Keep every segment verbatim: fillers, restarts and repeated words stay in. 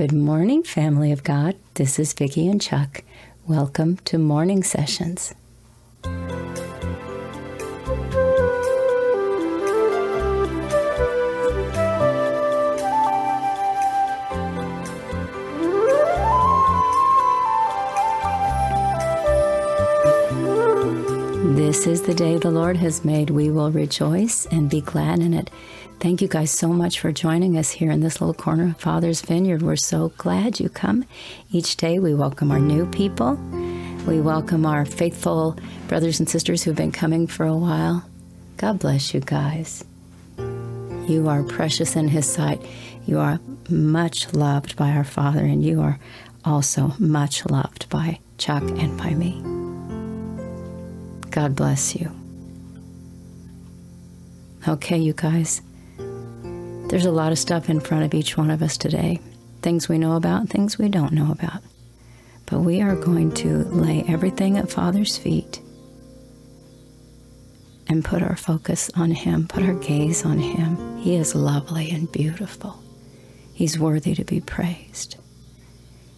Good morning, family of God. This is Vicki and Chuck. Welcome to Morning Sessions. This is the day the Lord has made. We will rejoice and be glad in it. Thank you guys so much for joining us here in this little corner of Father's Vineyard. We're so glad you come. Each day we welcome our new people. We welcome our faithful brothers and sisters who've been coming for a while. God bless you guys. You are precious in His sight. You are much loved by our Father, and you are also much loved by Chuck and by me. God bless you. Okay, you guys, there's a lot of stuff in front of each one of us today. Things we know about, things we don't know about. But we are going to lay everything at Father's feet and put our focus on Him, put our gaze on Him. He is lovely and beautiful. He's worthy to be praised.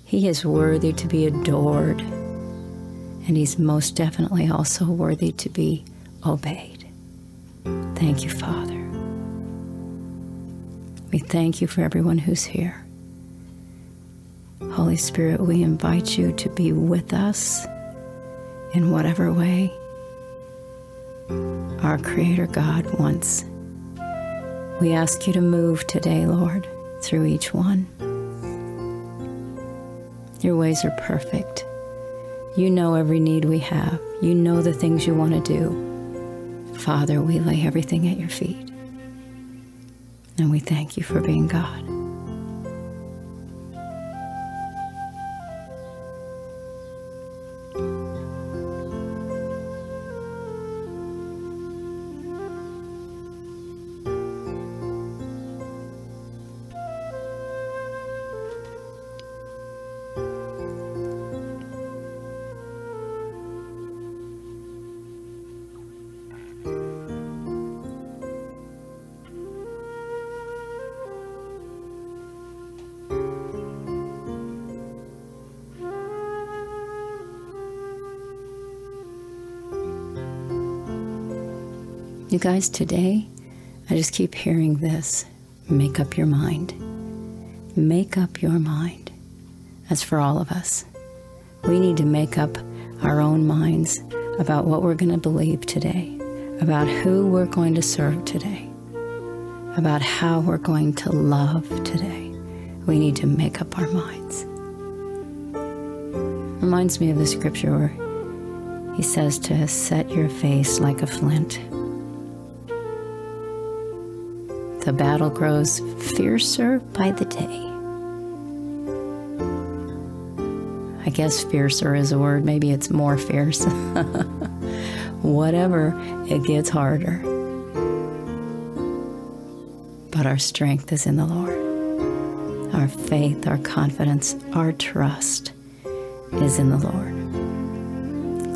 He is worthy to be adored. And He's most definitely also worthy to be obeyed. Thank you, Father. We thank you for everyone who's here. Holy Spirit, we invite you to be with us in whatever way our Creator God wants. We ask you to move today, Lord, through each one. Your ways are perfect. You know every need we have. You know the things you want to do. Father, we lay everything at your feet. And we thank you for being God. You guys, today, I just keep hearing this. Make up your mind. Make up your mind. That's for all of us. We need to make up our own minds about what we're going to believe today, about who we're going to serve today, about how we're going to love today. We need to make up our minds. Reminds me of the scripture where He says to set your face like a flint. The battle grows fiercer by the day. I guess fiercer is a word. Maybe it's more fierce. Whatever, it gets harder. But our strength is in the Lord. Our faith, our confidence, our trust is in the Lord.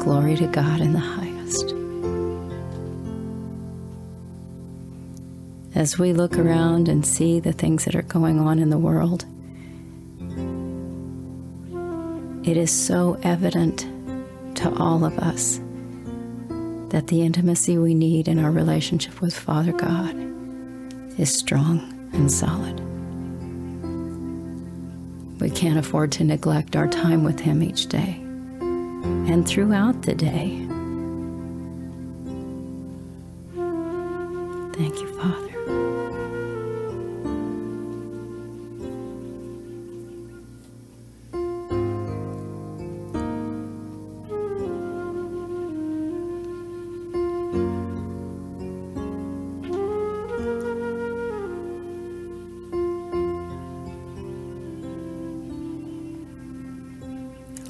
Glory to God in the highest. As we look around and see the things that are going on in the world, it is so evident to all of us that the intimacy we need in our relationship with Father God is strong and solid. We can't afford to neglect our time with Him each day and throughout the day. Thank you, Father.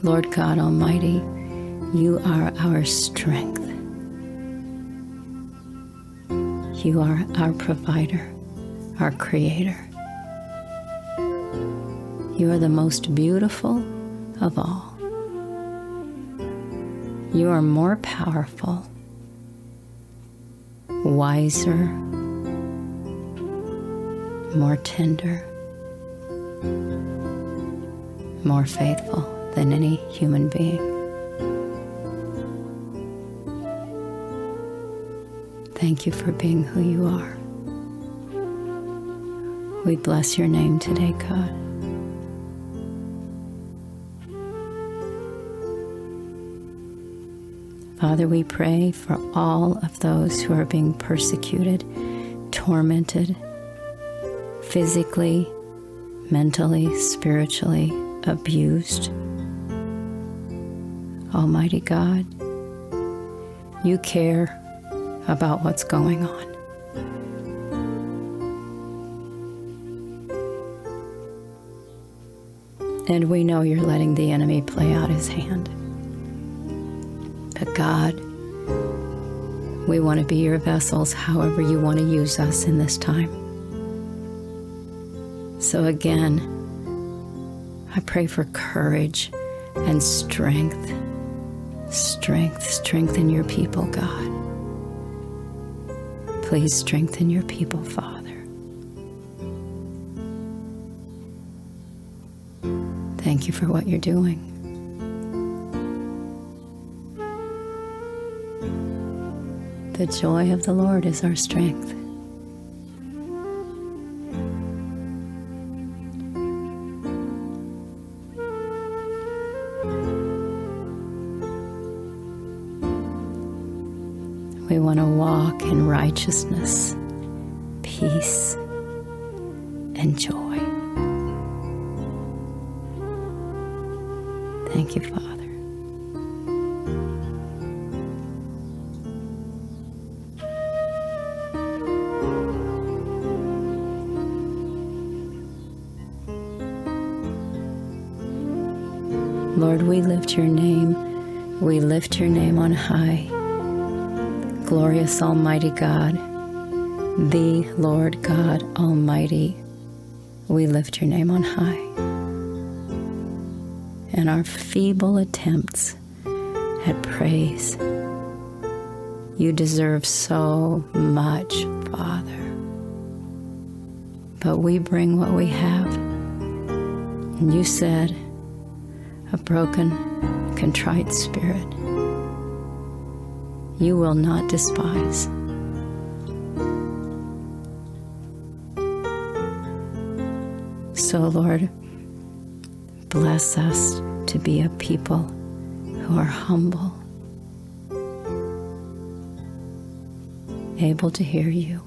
Lord God Almighty, you are our strength. You are our provider, our creator. You are the most beautiful of all. You are more powerful, wiser, more tender, more faithful than any human being. Thank you for being who you are. We bless your name today, God. Father, we pray for all of those who are being persecuted, tormented, physically, mentally, spiritually abused. Almighty God, you care about what's going on. And we know you're letting the enemy play out his hand. But God, we want to be your vessels however you want to use us in this time. So again, I pray for courage and strength. Strength, strengthen your people, God. Please strengthen your people, Father. Thank you for what you're doing. The joy of the Lord is our strength. We want to walk in righteousness, peace, and joy. Thank you, Father. Lord, we lift your name. We lift your name on high. Glorious Almighty God, the Lord God Almighty, we lift your name on high. And our feeble attempts at praise, you deserve so much, Father. But we bring what we have. And you said, a broken, contrite spirit you will not despise. So, Lord, bless us to be a people who are humble, able to hear you,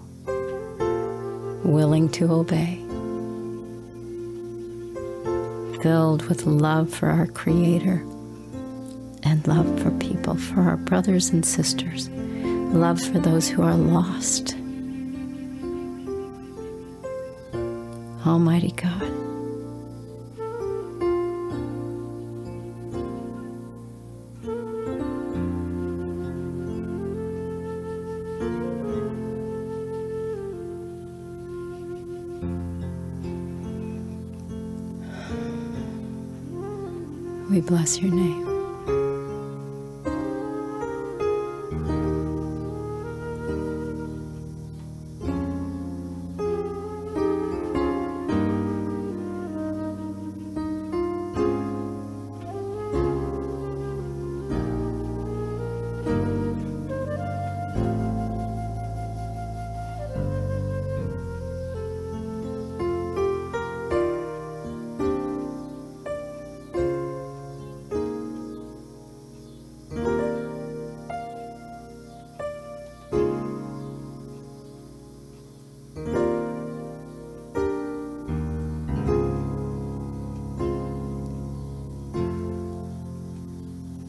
willing to obey, filled with love for our Creator and love for people, for our brothers and sisters, love for those who are lost. Almighty God, we bless your name.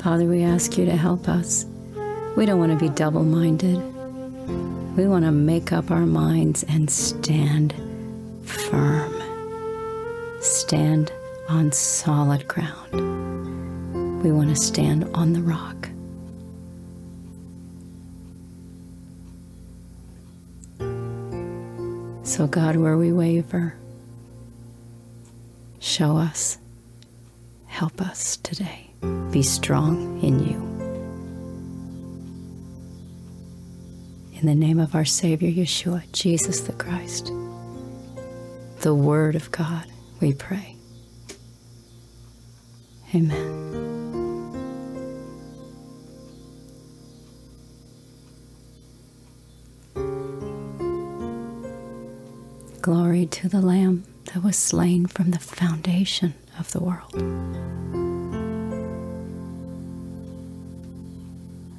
Father, we ask you to help us. We don't want to be double-minded. We want to make up our minds and stand firm. Stand on solid ground. We want to stand on the rock. So God, where we waver, show us, help us today. Be strong in you. In the name of our Savior, Yeshua, Jesus the Christ, the Word of God, we pray. Amen. Glory to the Lamb that was slain from the foundation of the world.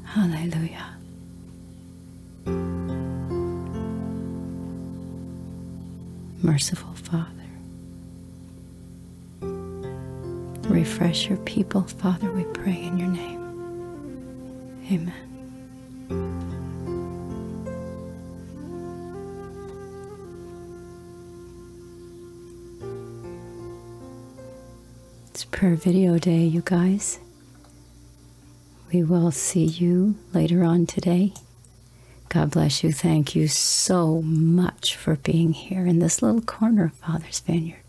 Hallelujah. Merciful Father, refresh your people, Father, we pray in your name. Amen. It's prayer video day, you guys. We will see you later on today. God bless you. Thank you so much for being here in this little corner of Father's Vineyard.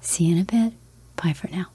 See you in a bit. Bye for now.